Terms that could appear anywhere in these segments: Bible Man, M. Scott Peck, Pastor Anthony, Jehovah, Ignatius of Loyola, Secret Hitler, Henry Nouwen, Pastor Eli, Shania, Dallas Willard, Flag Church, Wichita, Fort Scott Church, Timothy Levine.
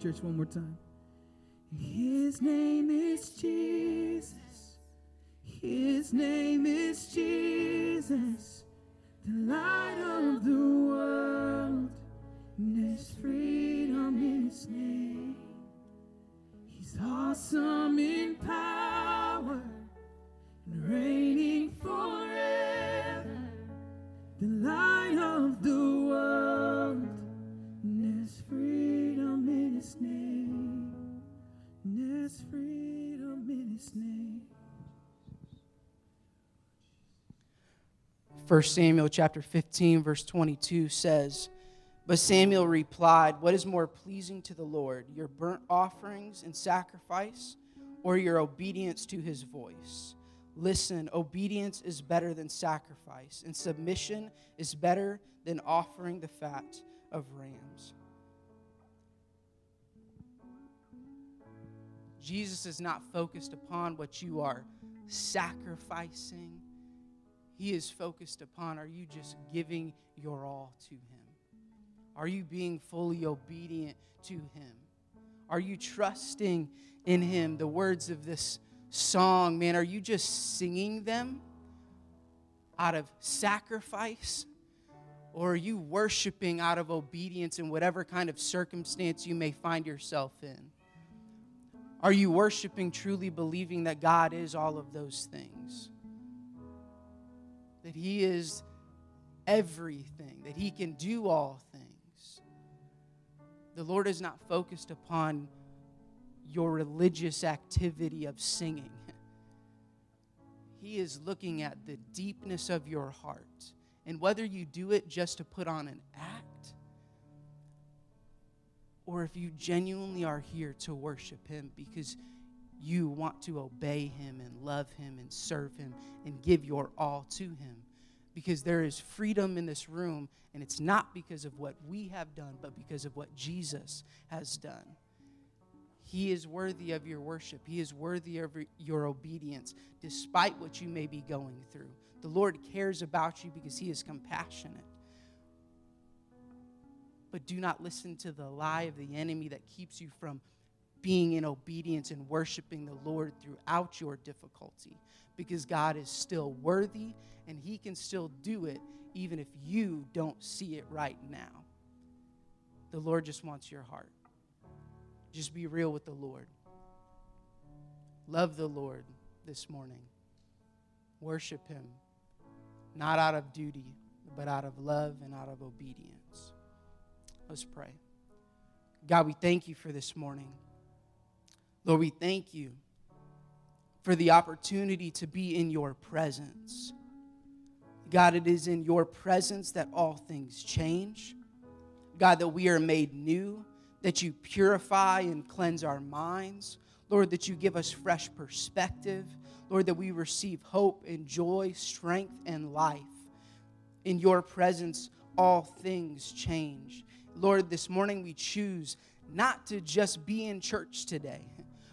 church, one more time. His name is Jesus. His name is Jesus. The light of the world. And there's freedom in his name. He's awesome in power. And reigning forever. The light of the world. And there's freedom in his name. And there's freedom in his name. 1 Samuel chapter 15, verse 22 says, But Samuel replied, What is more pleasing to the Lord, your burnt offerings and sacrifice, or your obedience to his voice? Listen, obedience is better than sacrifice, and submission is better than offering the fat of rams. Jesus is not focused upon what you are sacrificing. He is focused upon, are you just giving your all to him? Are you being fully obedient to him? Are you trusting in him? The words of this song, man, are you just singing them out of sacrifice? Or are you worshiping out of obedience in whatever kind of circumstance you may find yourself in? Are you worshiping truly believing that God is all of those things? That he is everything, that he can do all things. The Lord is not focused upon your religious activity of singing. He is looking at the deepness of your heart. And whether you do it just to put on an act, or if you genuinely are here to worship him because you want to obey him and love him and serve him and give your all to him. Because there is freedom in this room, and it's not because of what we have done, but because of what Jesus has done. He is worthy of your worship. He is worthy of your obedience, despite what you may be going through. The Lord cares about you because he is compassionate. But do not listen to the lie of the enemy that keeps you from being in obedience and worshiping the Lord throughout your difficulty, because God is still worthy and he can still do it even if you don't see it right now. The Lord just wants your heart. Just be real with the Lord. Love the Lord this morning. Worship him, not out of duty, but out of love and out of obedience. Let's pray. God, we thank you for this morning. Lord, we thank you for the opportunity to be in your presence. God, it is in your presence that all things change. God, that we are made new, that you purify and cleanse our minds. Lord, that you give us fresh perspective. Lord, that we receive hope and joy, strength and life. In your presence, all things change. Lord, this morning we choose not to just be in church today,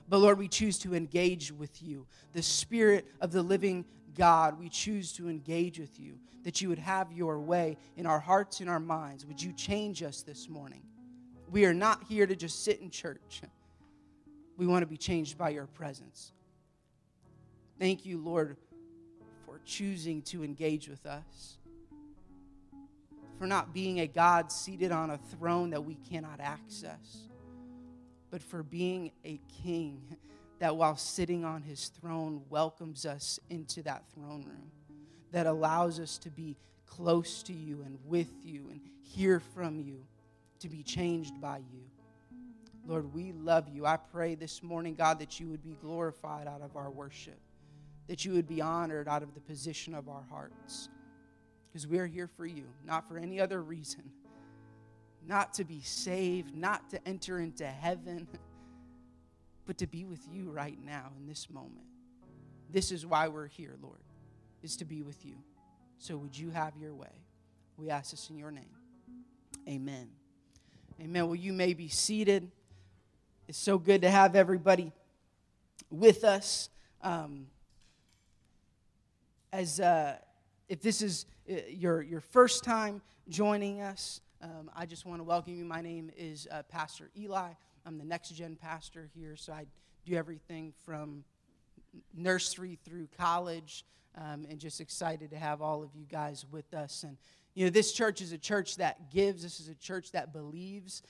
but Lord, we choose to engage with you. The Spirit of the living God, we choose to engage with you, that you would have your way in our hearts and our minds. Would you change us this morning? We are not here to just sit in church. We want to be changed by your presence. Thank you, Lord, for choosing to engage with us, for not being a God seated on a throne that we cannot access, but for being a king that while sitting on his throne welcomes us into that throne room, that allows us to be close to you and with you and hear from you, to be changed by you. Lord, we love you. I pray this morning, God, that you would be glorified out of our worship, that you would be honored out of the position of our hearts. Because we are here for you, not for any other reason. Not to be saved, not to enter into heaven, but to be with you right now in this moment. This is why we're here, Lord, is to be with you. So would you have your way? We ask this in your name. Amen. Amen. Well, you may be seated. It's so good to have everybody with us. If this is your first time joining us, I just want to welcome you. My name is Pastor Eli. I'm the next gen pastor here, so I do everything from nursery through college, and just excited to have all of you guys with us. And you know, this church is a church that gives. This is a church that believes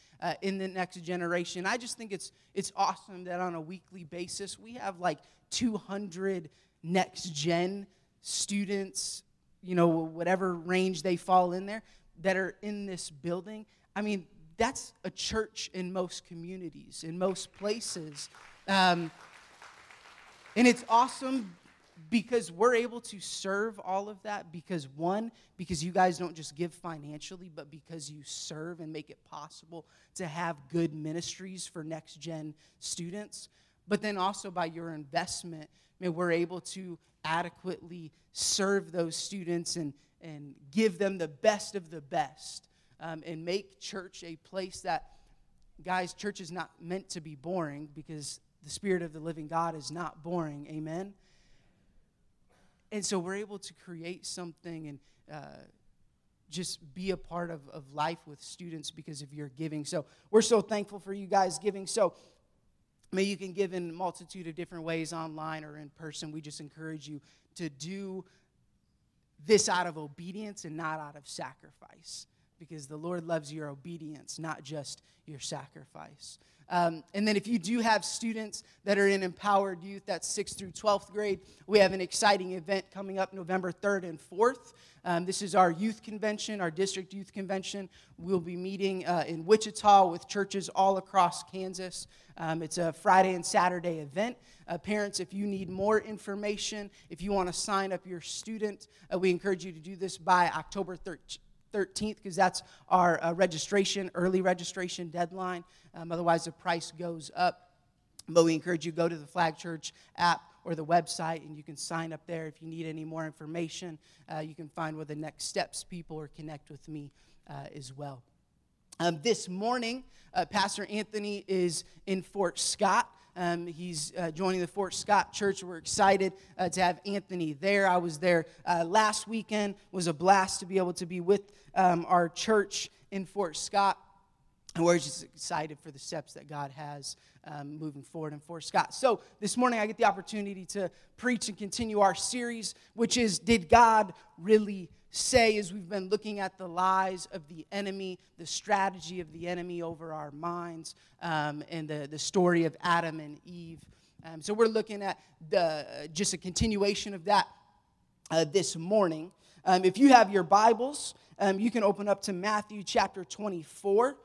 in the next generation. I just think it's awesome that on a weekly basis we have like 200 next gen students, you know, whatever range they fall in there, that are in this building. I mean, that's a church in most communities, in most places. And it's awesome because we're able to serve all of that because, one, because you guys don't just give financially, but because you serve and make it possible to have good ministries for next-gen students. But then also by your investment, I mean, we're able to adequately serve those students and give them the best of the best, and make church a place that, guys, church is not meant to be boring because the Spirit of the living God is not boring, amen? And so we're able to create something and just be a part of life with students because of your giving. So we're so thankful for you guys giving. So I mean, you can give in a multitude of different ways, online or in person. We just encourage you to do this out of obedience and not out of sacrifice, because the Lord loves your obedience, not just your sacrifice. And then if you do have students that are in empowered youth, that's 6th through 12th grade, we have an exciting event coming up November 3rd and 4th. This is our youth convention, our district youth convention. We'll be meeting in Wichita with churches all across Kansas. It's a Friday and Saturday event. Parents, if you need more information, if you want to sign up your student, we encourage you to do this by October 13th, because that's our registration, early registration deadline. Otherwise, the price goes up. But we encourage you to go to the Flag Church app or the website, and you can sign up there. If you need any more information, you can find where the next steps people or connect with me as well. This morning, Pastor Anthony is in Fort Scott. He's joining the Fort Scott Church. We're excited to have Anthony there. I was there last weekend. It was a blast to be able to be with our church in Fort Scott. And we're just excited for the steps that God has moving forward in Fort Scott. So this morning I get the opportunity to preach and continue our series, which is Did God Really Say? As we've been looking at the lies of the enemy, the strategy of the enemy over our minds, and the story of Adam and Eve. So we're looking at just a continuation of that this morning. If you have your Bibles, you can open up to Matthew chapter 24.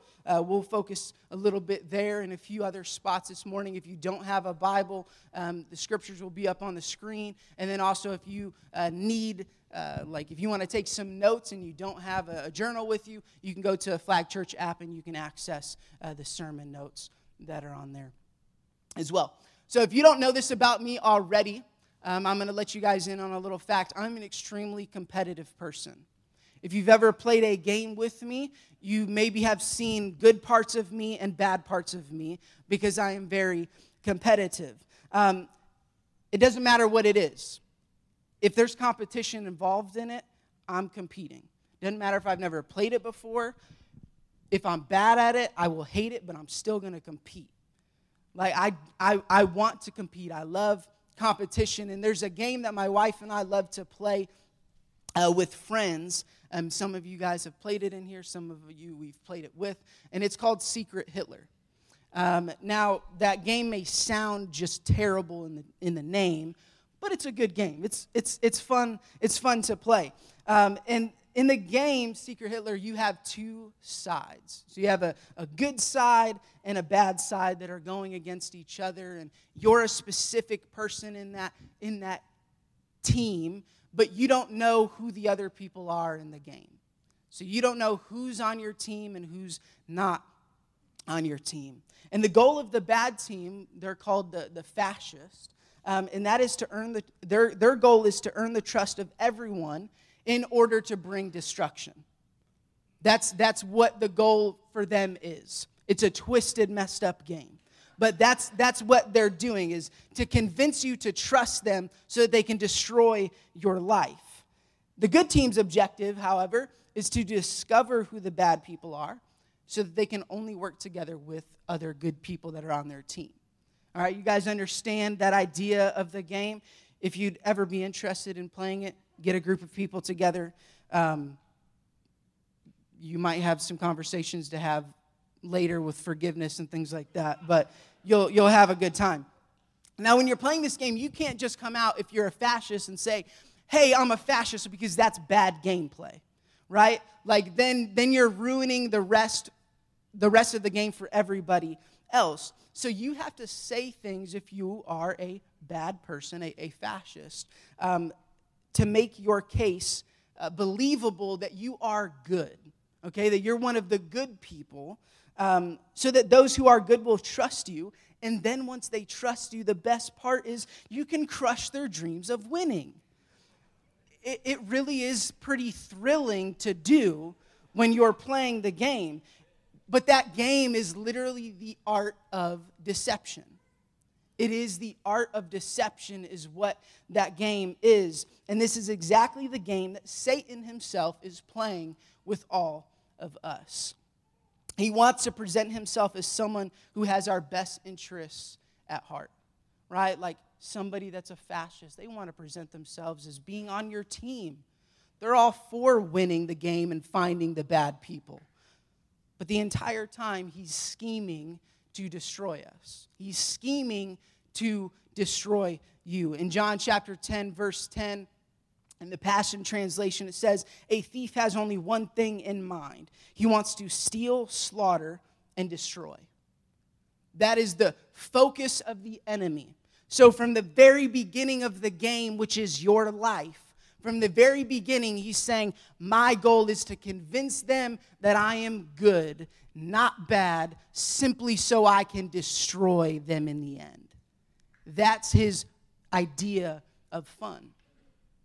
We'll focus a little bit there and a few other spots this morning. If you don't have a Bible, the scriptures will be up on the screen. And then also if you need, like if you want to take some notes and you don't have a journal with you, you can go to the Flag Church app and you can access the sermon notes that are on there as well. So if you don't know this about me already, I'm going to let you guys in on a little fact. I'm an extremely competitive person. If you've ever played a game with me, you maybe have seen good parts of me and bad parts of me because I am very competitive. It doesn't matter what it is. If there's competition involved in it, I'm competing. Doesn't matter if I've never played it before. If I'm bad at it, I will hate it, but I'm still going to compete. Like I want to compete. I love competition, and there's a game that my wife and I love to play with friends. Some of you guys have played it in here. Some of you we've played it with. And it's called Secret Hitler. Now, that game may sound just terrible in the name, but it's a good game. It's fun. It's fun to play. And in the game, Secret Hitler, you have two sides. So you have a good side and a bad side that are going against each other. And you're a specific person in that team, but you don't know who the other people are in the game. So you don't know who's on your team and who's not on your team. And the goal of the bad team, they're called the fascist, and that is to earn their goal is to earn the trust of everyone in order to bring destruction. That's what the goal for them is. It's a twisted, messed up game. But that's what they're doing, is to convince you to trust them so that they can destroy your life. The good team's objective, however, is to discover who the bad people are, so that they can only work together with other good people that are on their team. All right, you guys understand that idea of the game? If you'd ever be interested in playing it, get a group of people together. You might have some conversations to have later with forgiveness and things like that, but you'll have a good time. Now, when you're playing this game, you can't just come out if you're a fascist and say, hey, I'm a fascist, because that's bad gameplay, right? Like, then you're ruining the rest of the game for everybody else. So you have to say things if you are a bad person, a fascist, to make your case believable that you are good, okay? That you're one of the good people, so that those who are good will trust you. And then once they trust you, the best part is you can crush their dreams of winning. It really is pretty thrilling to do when you're playing the game. But that game is literally the art of deception. It is the art of deception is what that game is. And this is exactly the game that Satan himself is playing with all of us. He wants to present himself as someone who has our best interests at heart, right? Like somebody that's a fascist, they want to present themselves as being on your team. They're all for winning the game and finding the bad people. But the entire time, he's scheming to destroy us. He's scheming to destroy you. In John chapter 10, verse 10, in the Passion Translation, it says, a thief has only one thing in mind. He wants to steal, slaughter, and destroy. That is the focus of the enemy. So from the very beginning of the game, which is your life, from the very beginning, he's saying, my goal is to convince them that I am good, not bad, simply so I can destroy them in the end. That's his idea of fun.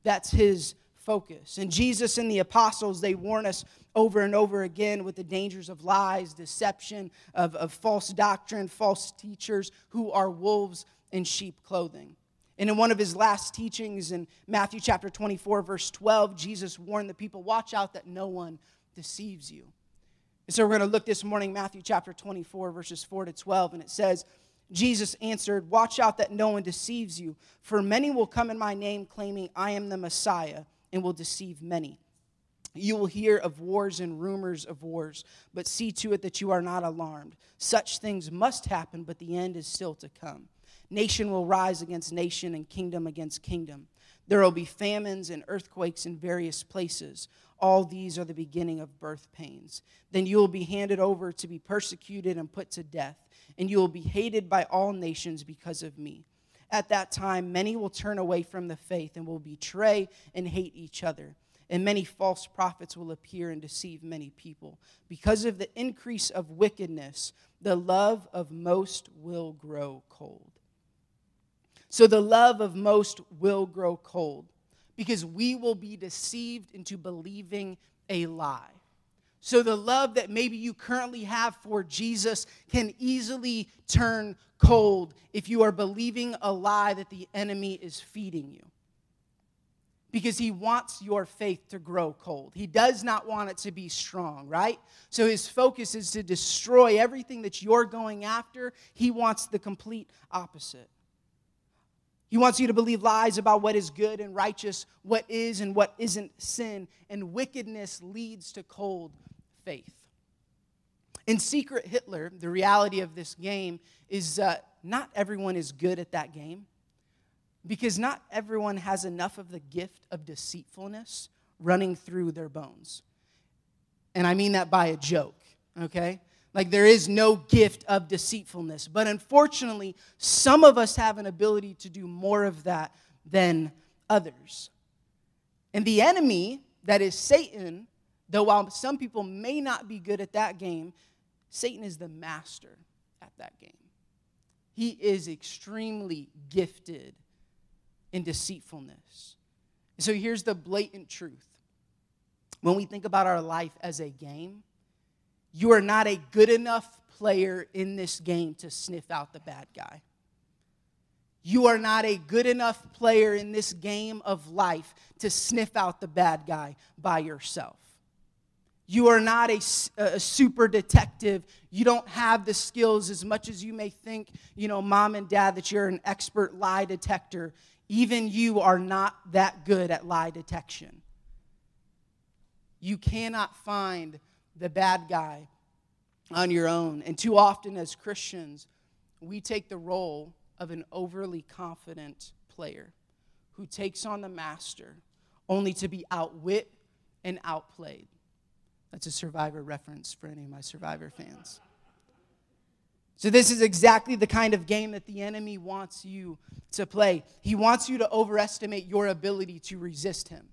That's his focus. And Jesus and the apostles, they warn us over and over again with the dangers of lies, deception, of false doctrine, false teachers who are wolves in sheep clothing. And in one of his last teachings in Matthew chapter 24, verse 12, Jesus warned the people, watch out that no one deceives you. And so we're going to look this morning, Matthew chapter 24, verses 4 to 12, and it says, Jesus answered, watch out that no one deceives you, for many will come in my name claiming I am the Messiah and will deceive many. You will hear of wars and rumors of wars, but see to it that you are not alarmed. Such things must happen, but the end is still to come. Nation will rise against nation and kingdom against kingdom. There will be famines and earthquakes in various places. All these are the beginning of birth pains. Then you will be handed over to be persecuted and put to death, and you will be hated by all nations because of me. At that time, many will turn away from the faith and will betray and hate each other. And many false prophets will appear and deceive many people. Because of the increase of wickedness, the love of most will grow cold. So the love of most will grow cold, because we will be deceived into believing a lie. So the love that maybe you currently have for Jesus can easily turn cold if you are believing a lie that the enemy is feeding you. Because he wants your faith to grow cold. He does not want it to be strong, right? So his focus is to destroy everything that you're going after. He wants the complete opposite. He wants you to believe lies about what is good and righteous, what is and what isn't sin, and wickedness leads to cold faith. In Secret Hitler, the reality of this game is not everyone is good at that game, because not everyone has enough of the gift of deceitfulness running through their bones. And I mean that by a joke, okay? Like there is no gift of deceitfulness. But unfortunately, some of us have an ability to do more of that than others. And the enemy, that is Satan, though while some people may not be good at that game, Satan is the master at that game. He is extremely gifted in deceitfulness. So here's the blatant truth. When we think about our life as a game, you are not a good enough player in this game to sniff out the bad guy. You are not a good enough player in this game of life to sniff out the bad guy by yourself. You are not a super detective. You don't have the skills as much as you may think, you know, mom and dad, that you're an expert lie detector. Even you are not that good at lie detection. You cannot find the bad guy on your own. And too often as Christians, we take the role of an overly confident player who takes on the master only to be outwit and outplayed. That's a Survivor reference for any of my Survivor fans. So this is exactly the kind of game that the enemy wants you to play. He wants you to overestimate your ability to resist him.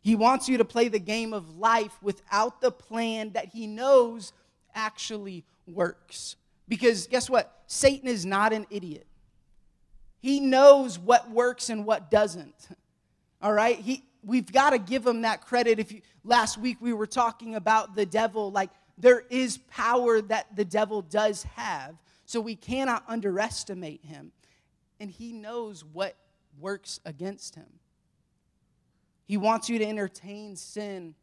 He wants you to play the game of life without the plan that he knows actually works. Because guess what? Satan is not an idiot. He knows what works and what doesn't. All right? We've got to give him that credit. Last week we were talking about the devil. Like, there is power that the devil does have. So we cannot underestimate him. And he knows what works against him. He wants you to entertain sin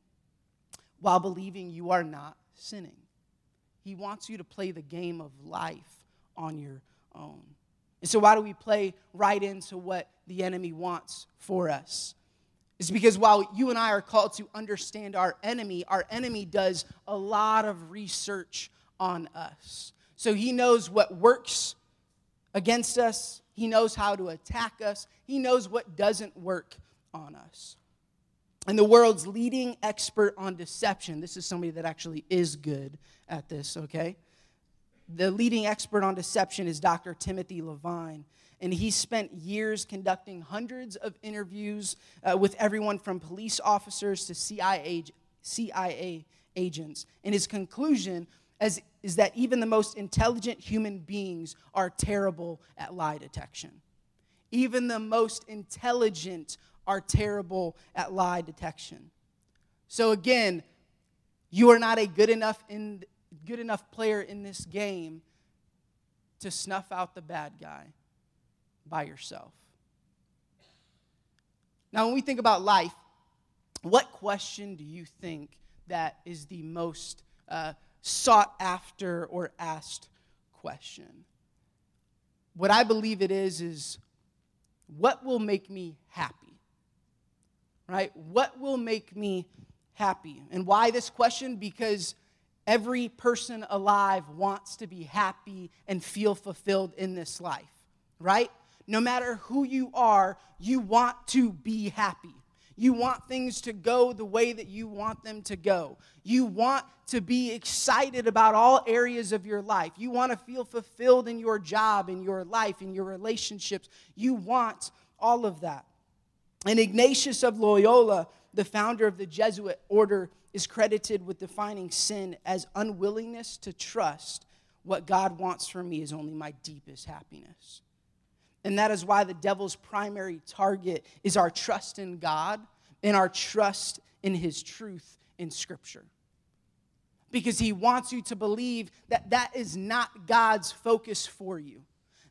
while believing you are not sinning. He wants you to play the game of life on your own. And so why do we play right into what the enemy wants for us? It's because while you and I are called to understand our enemy does a lot of research on us. So he knows what works against us. He knows how to attack us. He knows what doesn't work on us. And the world's leading expert on deception, this is somebody that actually is good at this, okay? The leading expert on deception is Dr. Timothy Levine, and he spent years conducting hundreds of interviews with everyone from police officers to CIA agents. And his conclusion is that even the most intelligent human beings are terrible at lie detection. Even the most intelligent are terrible at lie detection. So again, you are not a good enough player in this game to snuff out the bad guy by yourself. Now, when we think about life, what question do you think that is the most sought after or asked question? What I believe it is what will make me happy? Right? What will make me happy? And why this question? Because every person alive wants to be happy and feel fulfilled in this life, right? No matter who you are, you want to be happy. You want things to go the way that you want them to go. You want to be excited about all areas of your life. You want to feel fulfilled in your job, in your life, in your relationships. You want all of that. And Ignatius of Loyola, the founder of the Jesuit order, is credited with defining sin as unwillingness to trust what God wants for me is only my deepest happiness. And that is why the devil's primary target is our trust in God and our trust in his truth in Scripture. Because he wants you to believe that that is not God's focus for you,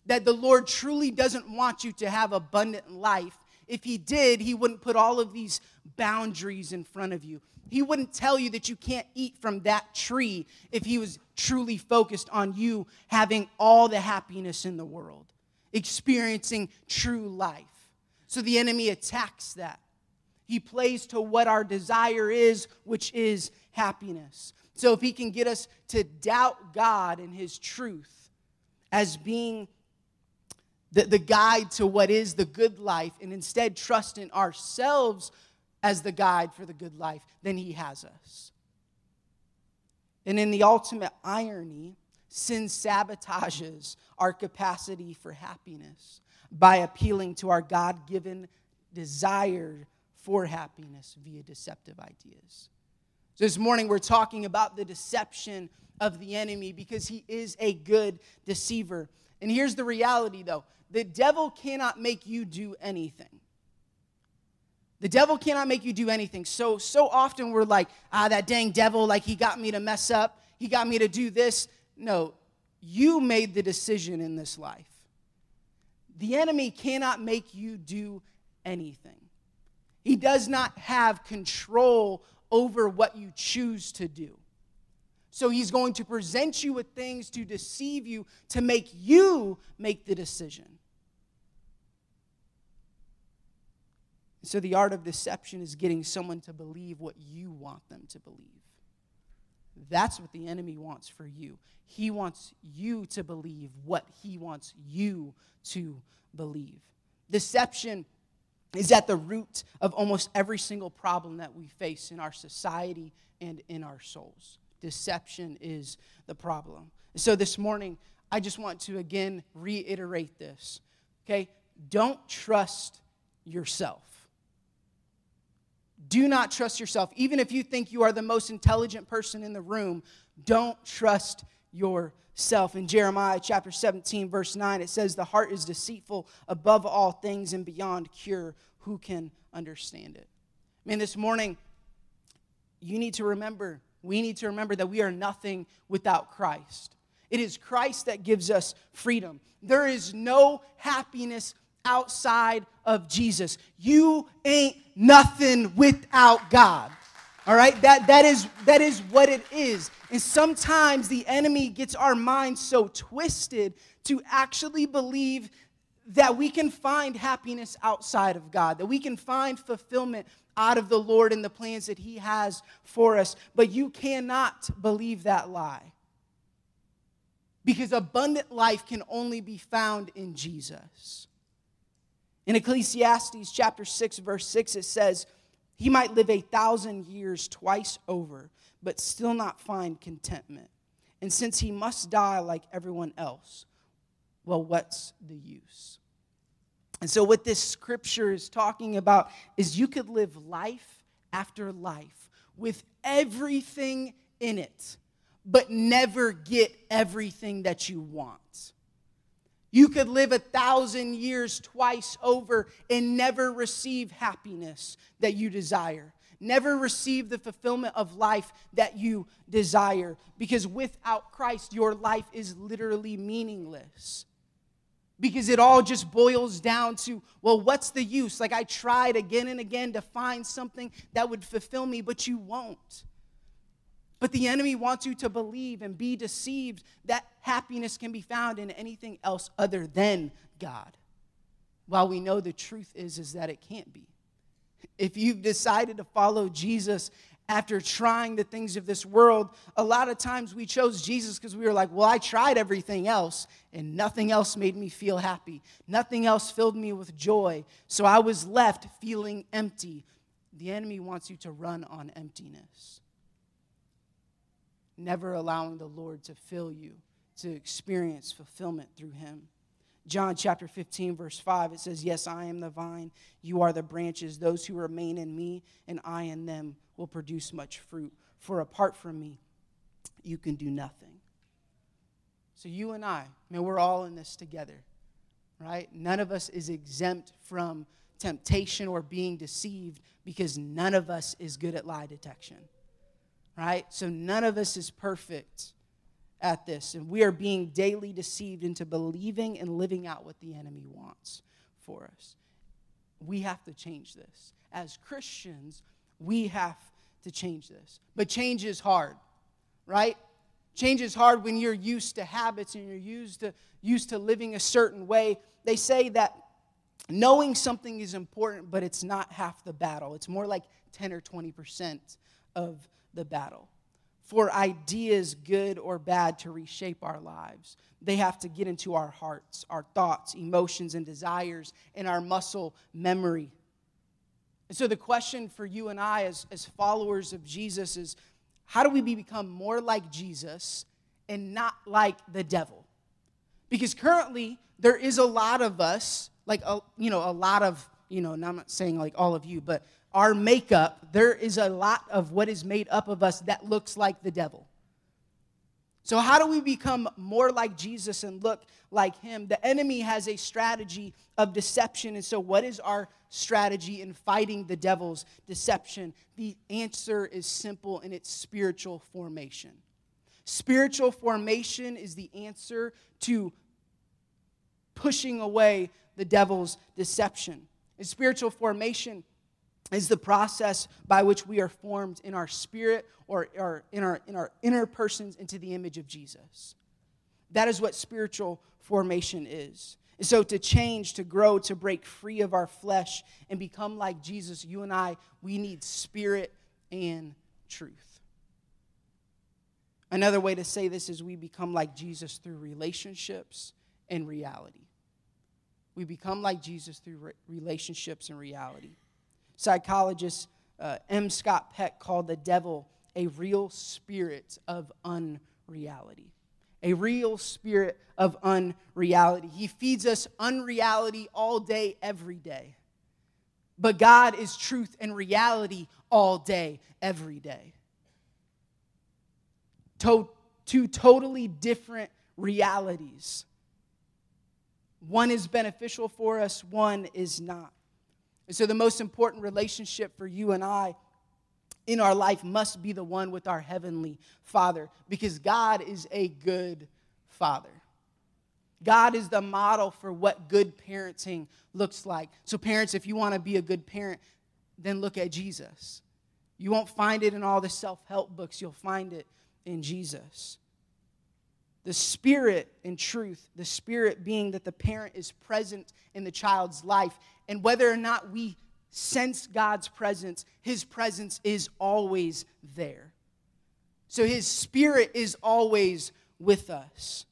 that the Lord truly doesn't want you to have abundant life. If he did, he wouldn't put all of these boundaries in front of you. He wouldn't tell you that you can't eat from that tree if he was truly focused on you having all the happiness in the world, experiencing true life. So the enemy attacks that. He plays to what our desire is, which is happiness. So if he can get us to doubt God and his truth as being the guide to what is the good life, and instead trust in ourselves as the guide for the good life, then he has us. And in the ultimate irony, sin sabotages our capacity for happiness by appealing to our God-given desire for happiness via deceptive ideas. So this morning we're talking about the deception of the enemy because he is a good deceiver. And here's the reality, though. The devil cannot make you do anything. The devil cannot make you do anything. So often we're like, that dang devil, like he got me to mess up. He got me to do this. No, you made the decision in this life. The enemy cannot make you do anything. He does not have control over what you choose to do. So he's going to present you with things to deceive you, to make you make the decision. So the art of deception is getting someone to believe what you want them to believe. That's what the enemy wants for you. He wants you to believe what he wants you to believe. Deception is at the root of almost every single problem that we face in our society and in our souls. Deception is the problem. So this morning, I just want to again reiterate this. Okay? Don't trust yourself. Do not trust yourself. Even if you think you are the most intelligent person in the room, don't trust yourself. In Jeremiah chapter 17, verse 9, it says, "The heart is deceitful above all things and beyond cure. Who can understand it?" I mean, this morning, you need to remember, we need to remember that we are nothing without Christ. It is Christ that gives us freedom. There is no happiness outside of Jesus. You ain't nothing without God. All right? That is what it is. And sometimes the enemy gets our minds so twisted to actually believe that we can find happiness outside of God, that we can find fulfillment out of the Lord and the plans that he has for us. But you cannot believe that lie, because abundant life can only be found in Jesus. In Ecclesiastes chapter 6, verse 6, it says, "He might live 1,000 years twice over, but still not find contentment. And since he must die like everyone else, well, what's the use?" And so what this scripture is talking about is you could live life after life with everything in it, but never get everything that you want. You could live 1,000 years twice over and never receive happiness that you desire. Never receive the fulfillment of life that you desire. Because without Christ, your life is literally meaningless. Because it all just boils down to, well, what's the use? Like, I tried again and again to find something that would fulfill me, but you won't. But the enemy wants you to believe and be deceived that happiness can be found in anything else other than God. While we know the truth is that it can't be. If you've decided to follow Jesus after trying the things of this world, a lot of times we chose Jesus because we were like, well, I tried everything else and nothing else made me feel happy. Nothing else filled me with joy. So I was left feeling empty. The enemy wants you to run on emptiness. Never allowing the Lord to fill you, to experience fulfillment through him. John chapter 15, verse 5, it says, "Yes, I am the vine, you are the branches. Those who remain in me and I in them will produce much fruit. For apart from me, you can do nothing." So you and I, man, we're all in this together, right? None of us is exempt from temptation or being deceived, because none of us is good at lie detection. Right? So none of us is perfect at this. And we are being daily deceived into believing and living out what the enemy wants for us. We have to change this. As Christians, we have to change this. But change is hard, right? Change is hard when you're used to habits and you're used to living a certain way. They say that knowing something is important, but it's not half the battle. It's more like 10 or 20% of the battle. For ideas, good or bad, to reshape our lives, they have to get into our hearts, our thoughts, emotions, and desires, and our muscle memory. And so the question for you and I as followers of Jesus is, how do we become more like Jesus and not like the devil? Because currently, there is a lot of us, like, and I'm not saying like all of you, but our makeup, there is a lot of what is made up of us that looks like the devil. So how do we become more like Jesus and look like him? The enemy has a strategy of deception. And so what is our strategy in fighting the devil's deception? The answer is simple, and it's spiritual formation. Spiritual formation is the answer to pushing away the devil's deception. In spiritual formation, is the process by which we are formed in our spirit or in our inner persons into the image of Jesus. That is what spiritual formation is. And so to change, to grow, to break free of our flesh and become like Jesus, you and I, we need spirit and truth. Another way to say this is we become like Jesus through relationships and reality. We become like Jesus through relationships and reality. Psychologist M. Scott Peck called the devil a real spirit of unreality. A real spirit of unreality. He feeds us unreality all day, every day. But God is truth and reality all day, every day. Two totally different realities. One is beneficial for us, one is not. And so the most important relationship for you and I in our life must be the one with our Heavenly Father, because God is a good Father. God is the model for what good parenting looks like. So parents, if you want to be a good parent, then look at Jesus. You won't find it in all the self-help books. You'll find it in Jesus. The spirit and truth, the spirit being that the parent is present in the child's life, and whether or not we sense God's presence, his presence is always there. So his spirit is always with us.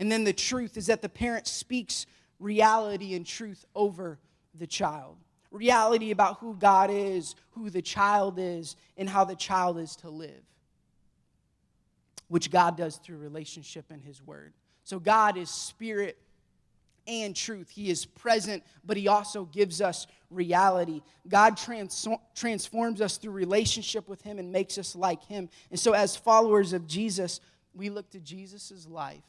And then the truth is that the parent speaks reality and truth over the child. Reality about who God is, who the child is, and how the child is to live, which God does through relationship and his word. So God is spirit and truth. He is present, but he also gives us reality. God transforms us through relationship with him and makes us like him. And so as followers of Jesus, we look to Jesus' life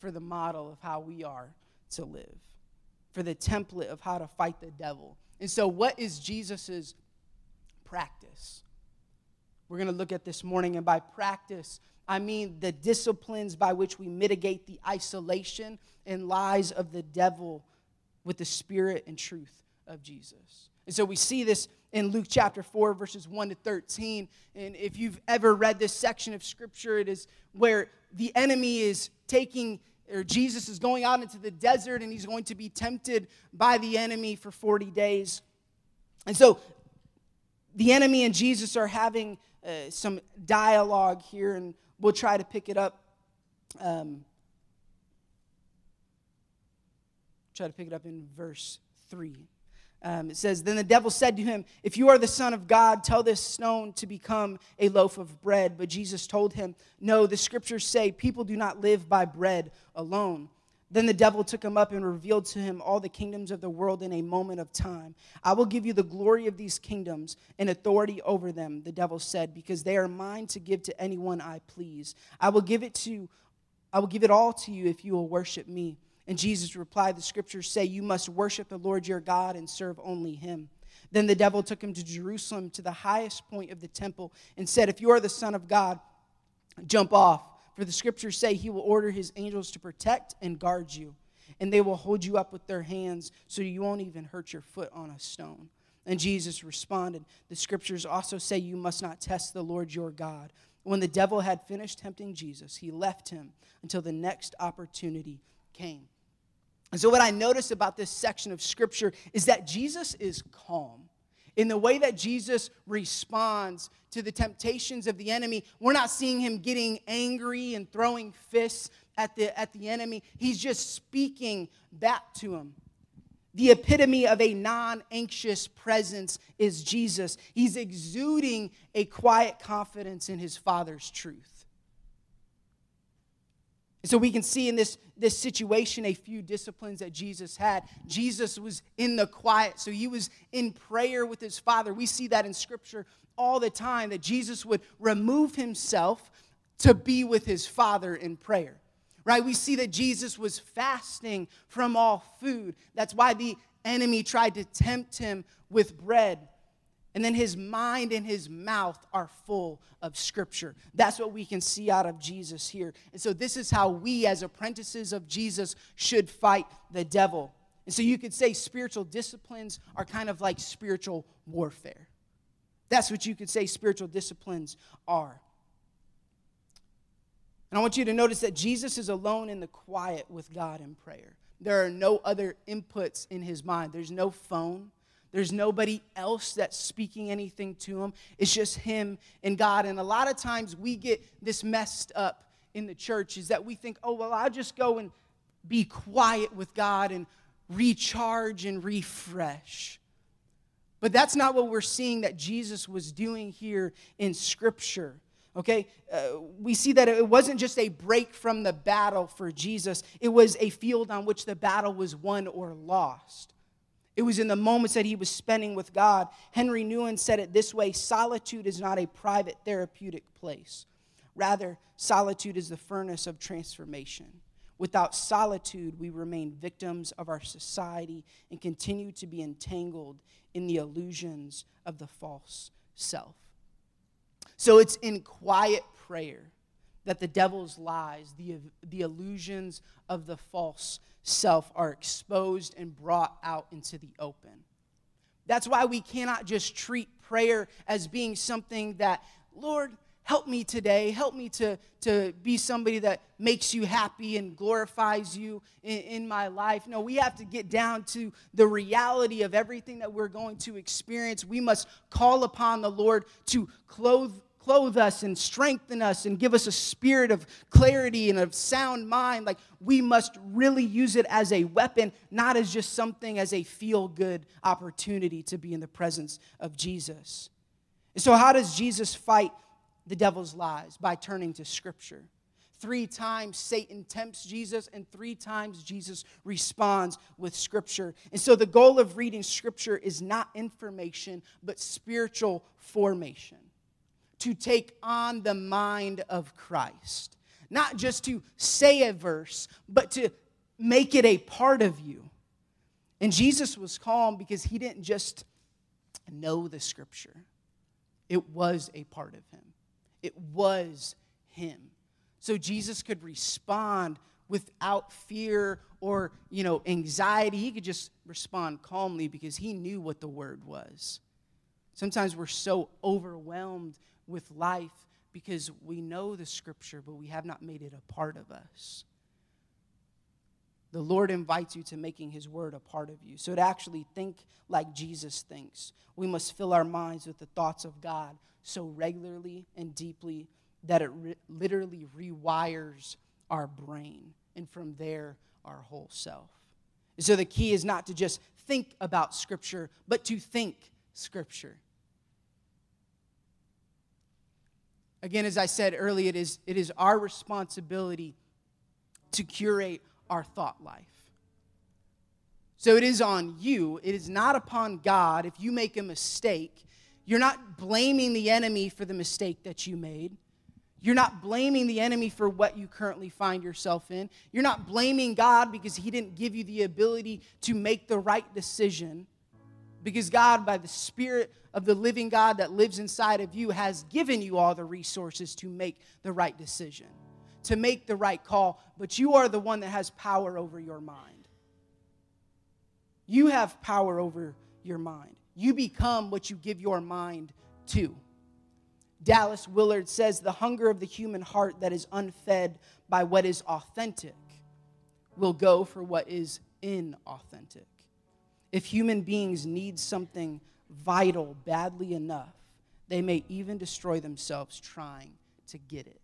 for the model of how we are to live, for the template of how to fight the devil. And so what is Jesus' practice? We're going to look at this morning, and by practice, I mean the disciplines by which we mitigate the isolation and lies of the devil with the spirit and truth of Jesus. And so we see this in Luke chapter 4, verses 1 to 13. And if you've ever read this section of Scripture, it is where the enemy is taking, or Jesus is going out into the desert, and he's going to be tempted by the enemy for 40 days. And so the enemy and Jesus are having some dialogue here, and we'll try to pick it up. In verse 3. It says, "Then the devil said to him, 'If you are the Son of God, tell this stone to become a loaf of bread.' But Jesus told him, 'No, the Scriptures say people do not live by bread alone.' Then the devil took him up and revealed to him all the kingdoms of the world in a moment of time. 'I will give you the glory of these kingdoms and authority over them,' the devil said, 'because they are mine to give to anyone I please. I will give it all to you if you will worship me.' And Jesus replied, 'The Scriptures say you must worship the Lord your God and serve only him.' Then the devil took him to Jerusalem, to the highest point of the temple, and said, 'If you are the Son of God, jump off. For the Scriptures say he will order his angels to protect and guard you, and they will hold you up with their hands so you won't even hurt your foot on a stone.' And Jesus responded, 'The Scriptures also say you must not test the Lord your God.' When the devil had finished tempting Jesus, he left him until the next opportunity came." And so what I notice about this section of Scripture is that Jesus is calm. In the way that Jesus responds to the temptations of the enemy, we're not seeing him getting angry and throwing fists at the enemy. He's just speaking back to him. The epitome of a non-anxious presence is Jesus. He's exuding a quiet confidence in his Father's truth. So we can see in this situation a few disciplines that Jesus had. Jesus was in the quiet, so he was in prayer with his Father. We see that in Scripture all the time, that Jesus would remove himself to be with his Father in prayer, right? We see that Jesus was fasting from all food. That's why the enemy tried to tempt him with bread. And then his mind and his mouth are full of Scripture. That's what we can see out of Jesus here. And so this is how we as apprentices of Jesus should fight the devil. And so you could say spiritual disciplines are kind of like spiritual warfare. That's what you could say spiritual disciplines are. And I want you to notice that Jesus is alone in the quiet with God in prayer. There are no other inputs in his mind. There's no phone. There's nobody else that's speaking anything to him. It's just him and God. And a lot of times we get this messed up in the church is that we think, oh, well, I'll just go and be quiet with God and recharge and refresh. But that's not what we're seeing that Jesus was doing here in Scripture. Okay, we see that it wasn't just a break from the battle for Jesus. It was a field on which the battle was won or lost. It was in the moments that he was spending with God. Henry Nouwen said it this way, solitude is not a private therapeutic place. Rather, solitude is the furnace of transformation. Without solitude, we remain victims of our society and continue to be entangled in the illusions of the false self. So it's in quiet prayer that the devil's lies, the illusions of the false self are exposed and brought out into the open. That's why we cannot just treat prayer as being something that, Lord, help me today. Help me to be somebody that makes you happy and glorifies you in my life. No, we have to get down to the reality of everything that we're going to experience. We must call upon the Lord to clothe us and strengthen us and give us a spirit of clarity and of sound mind. Like, we must really use it as a weapon, not as just something as a feel-good opportunity to be in the presence of Jesus. And so how does Jesus fight the devil's lies? By turning to Scripture. 3 times Satan tempts Jesus, and 3 times Jesus responds with Scripture. And so the goal of reading Scripture is not information, but spiritual formation. To take on the mind of Christ. Not just to say a verse, but to make it a part of you. And Jesus was calm because he didn't just know the Scripture. It was a part of him. It was him. So Jesus could respond without fear or, anxiety. He could just respond calmly because he knew what the word was. Sometimes we're so overwhelmed with life because we know the Scripture, but we have not made it a part of us. The Lord invites you to making his word a part of you. So to actually think like Jesus thinks, we must fill our minds with the thoughts of God so regularly and deeply that it literally rewires our brain and from there our whole self. And so the key is not to just think about Scripture, but to think Scripture. Again, as I said earlier, it is our responsibility to curate our thought life. So it is on you. It is not upon God. If you make a mistake, you're not blaming the enemy for the mistake that you made. You're not blaming the enemy for what you currently find yourself in. You're not blaming God because he didn't give you the ability to make the right decision, because God, by the Spirit of the living God that lives inside of you, has given you all the resources to make the right decision, to make the right call, but you are the one that has power over your mind. You have power over your mind. You become what you give your mind to. Dallas Willard says, the hunger of the human heart that is unfed by what is authentic will go for what is inauthentic. If human beings need something vital badly enough, they may even destroy themselves trying to get it.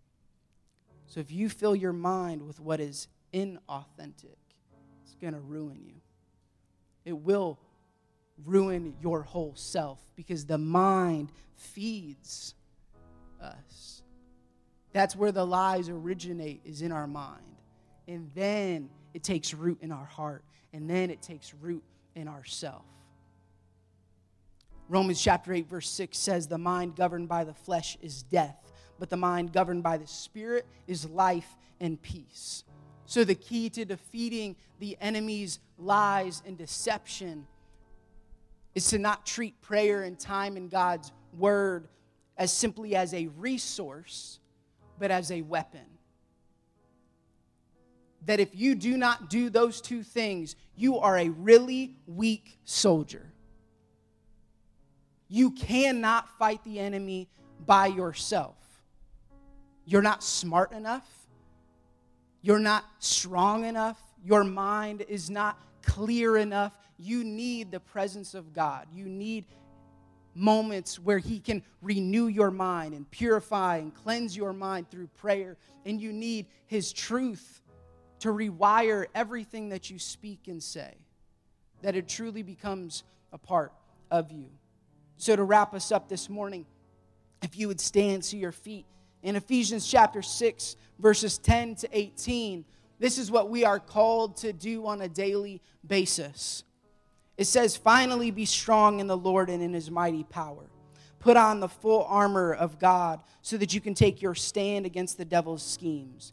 So if you fill your mind with what is inauthentic, it's going to ruin you. It will ruin your whole self because the mind feeds us. That's where the lies originate, is in our mind. And then it takes root in our heart. And then it takes root in ourself. Romans chapter 8, verse 6 says, the mind governed by the flesh is death, but the mind governed by the Spirit is life and peace. So the key to defeating the enemy's lies and deception is to not treat prayer and time in God's word as simply as a resource, but as a weapon. that if you do not do those two things, you are a really weak soldier. You cannot fight the enemy by yourself. You're not smart enough. You're not strong enough. Your mind is not clear enough. You need the presence of God. You need moments where He can renew your mind and purify and cleanse your mind through prayer. And you need His truth to rewire everything that you speak and say, that it truly becomes a part of you. So to wrap us up this morning, if you would stand to your feet, in Ephesians chapter 6, verses 10 to 18, this is what we are called to do on a daily basis. It says, "Finally be strong in the Lord and in His mighty power. Put on the full armor of God so that you can take your stand against the devil's schemes.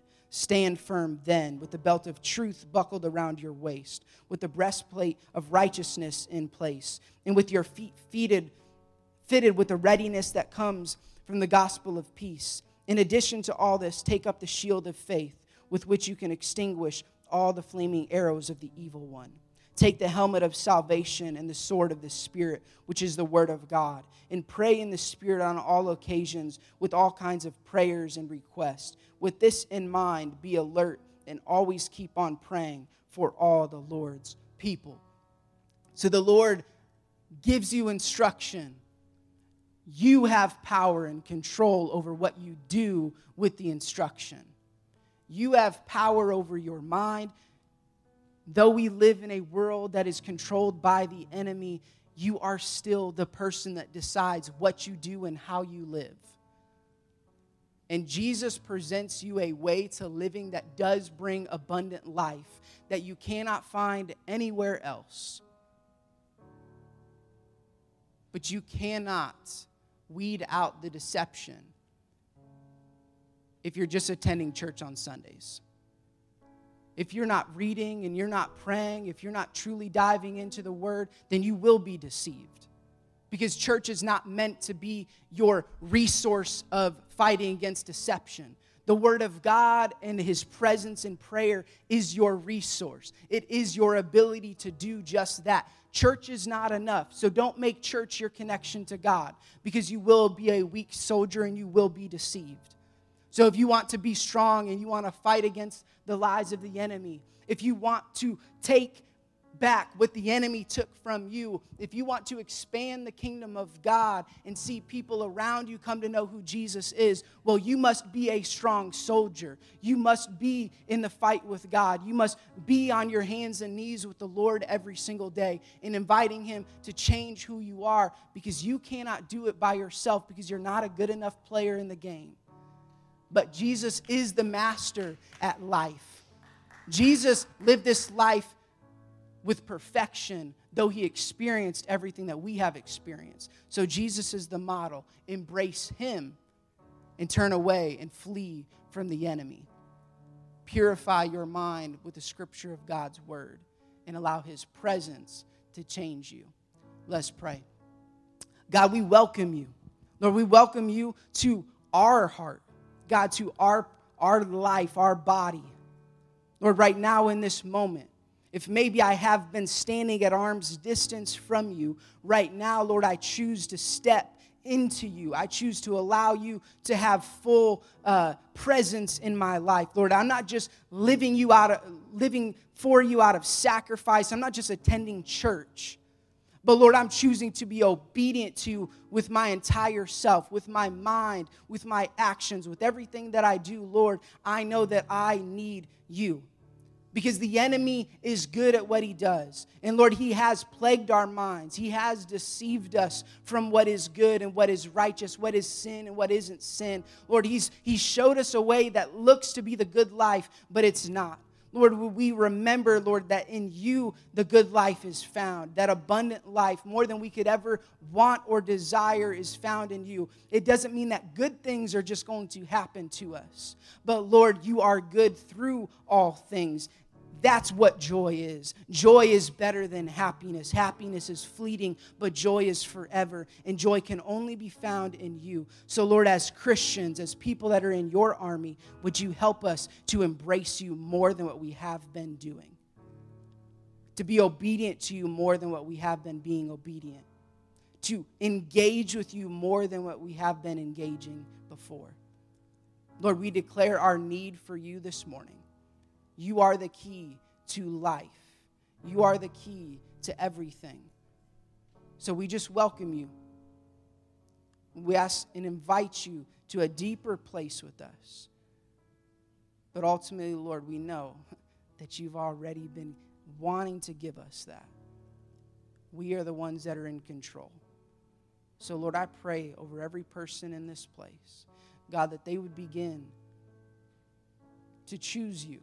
stand firm then, with the belt of truth buckled around your waist, with the breastplate of righteousness in place, and with your feet fitted with the readiness that comes from the gospel of peace. In addition to all this, take up the shield of faith, with which you can extinguish all the flaming arrows of the evil one. Take the helmet of salvation and the sword of the Spirit, which is the word of God, and pray in the Spirit on all occasions with all kinds of prayers and requests. With this in mind, be alert and always keep on praying for all the Lord's people." So the Lord gives you instruction. You have power and control over what you do with the instruction. You have power over your mind. Though we live in a world that is controlled by the enemy, you are still the person that decides what you do and how you live. And Jesus presents you a way to living that does bring abundant life that you cannot find anywhere else. But you cannot weed out the deception if you're just attending church on Sundays. If you're not reading and you're not praying, if you're not truly diving into the Word, then you will be deceived. Because church is not meant to be your resource of fighting against deception. The Word of God and His presence in prayer is your resource. It is your ability to do just that. Church is not enough. So don't make church your connection to God, because you will be a weak soldier and you will be deceived. So if you want to be strong and you want to fight against the lies of the enemy, if you want to take back what the enemy took from you, if you want to expand the kingdom of God and see people around you come to know who Jesus is, well, you must be a strong soldier. You must be in the fight with God. You must be on your hands and knees with the Lord every single day and inviting Him to change who you are, because you cannot do it by yourself, because you're not a good enough player in the game. But Jesus is the master at life. Jesus lived this life with perfection, though He experienced everything that we have experienced. So Jesus is the model. Embrace Him and turn away and flee from the enemy. Purify your mind with the scripture of God's word and allow His presence to change you. Let's pray. God, we welcome You. Lord, we welcome You to our heart. God, to our life, our body. Lord, right now in this moment, if maybe I have been standing at arm's distance from You, right now, Lord, I choose to step into You. I choose to allow You to have full presence in my life. Lord, I'm not just living for You out of sacrifice. I'm not just attending church. But Lord, I'm choosing to be obedient to You with my entire self, with my mind, with my actions, with everything that I do. Lord, I know that I need You, because the enemy is good at what he does. And Lord, he has plagued our minds. He has deceived us from what is good and what is righteous, what is sin and what isn't sin. Lord, he showed us a way that looks to be the good life, but it's not. Lord, would we remember, Lord, that in you the good life is found, that abundant life, more than we could ever want or desire, is found in you. It doesn't mean that good things are just going to happen to us, but Lord, you are good through all things. That's what joy is. Joy is better than happiness. Happiness is fleeting, but joy is forever. And joy can only be found in you. So, Lord, as Christians, as people that are in your army, would you help us to embrace you more than what we have been doing? To be obedient to you more than what we have been being obedient? To engage with you more than what we have been engaging before? Lord, we declare our need for you this morning. You are the key to life. You are the key to everything. So we just welcome you. We ask and invite you to a deeper place with us. But ultimately, Lord, we know that you've already been wanting to give us that. We are the ones that are in control. So, Lord, I pray over every person in this place, God, that they would begin to choose you,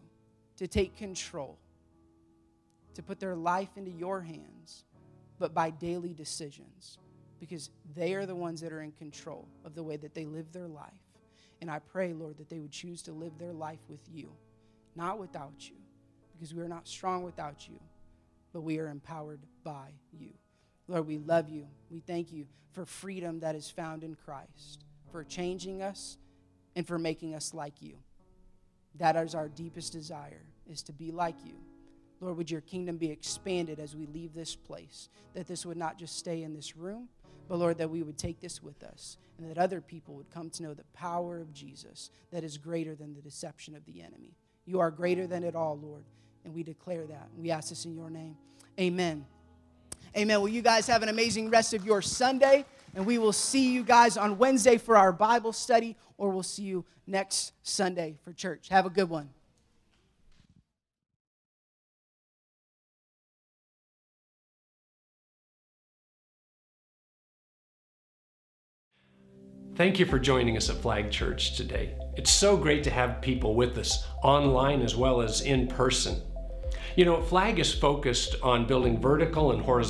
to take control, to put their life into your hands, but by daily decisions, because they are the ones that are in control of the way that they live their life. And I pray, Lord, that they would choose to live their life with you, not without you, because we are not strong without you, but we are empowered by you. Lord, we love you. We thank you for freedom that is found in Christ, for changing us and for making us like you. That is our deepest desire, is to be like you. Lord, would your kingdom be expanded as we leave this place, that this would not just stay in this room, but Lord, that we would take this with us and that other people would come to know the power of Jesus that is greater than the deception of the enemy. You are greater than it all, Lord, and we declare that. We ask this in your name. Amen. Amen. Well, you guys have an amazing rest of your Sunday, and we will see you guys on Wednesday for our Bible study, or we'll see you next Sunday for church. Have a good one. Thank you for joining us at Flag Church today. It's so great to have people with us online as well as in person. You know, Flag is focused on building vertical and horizontal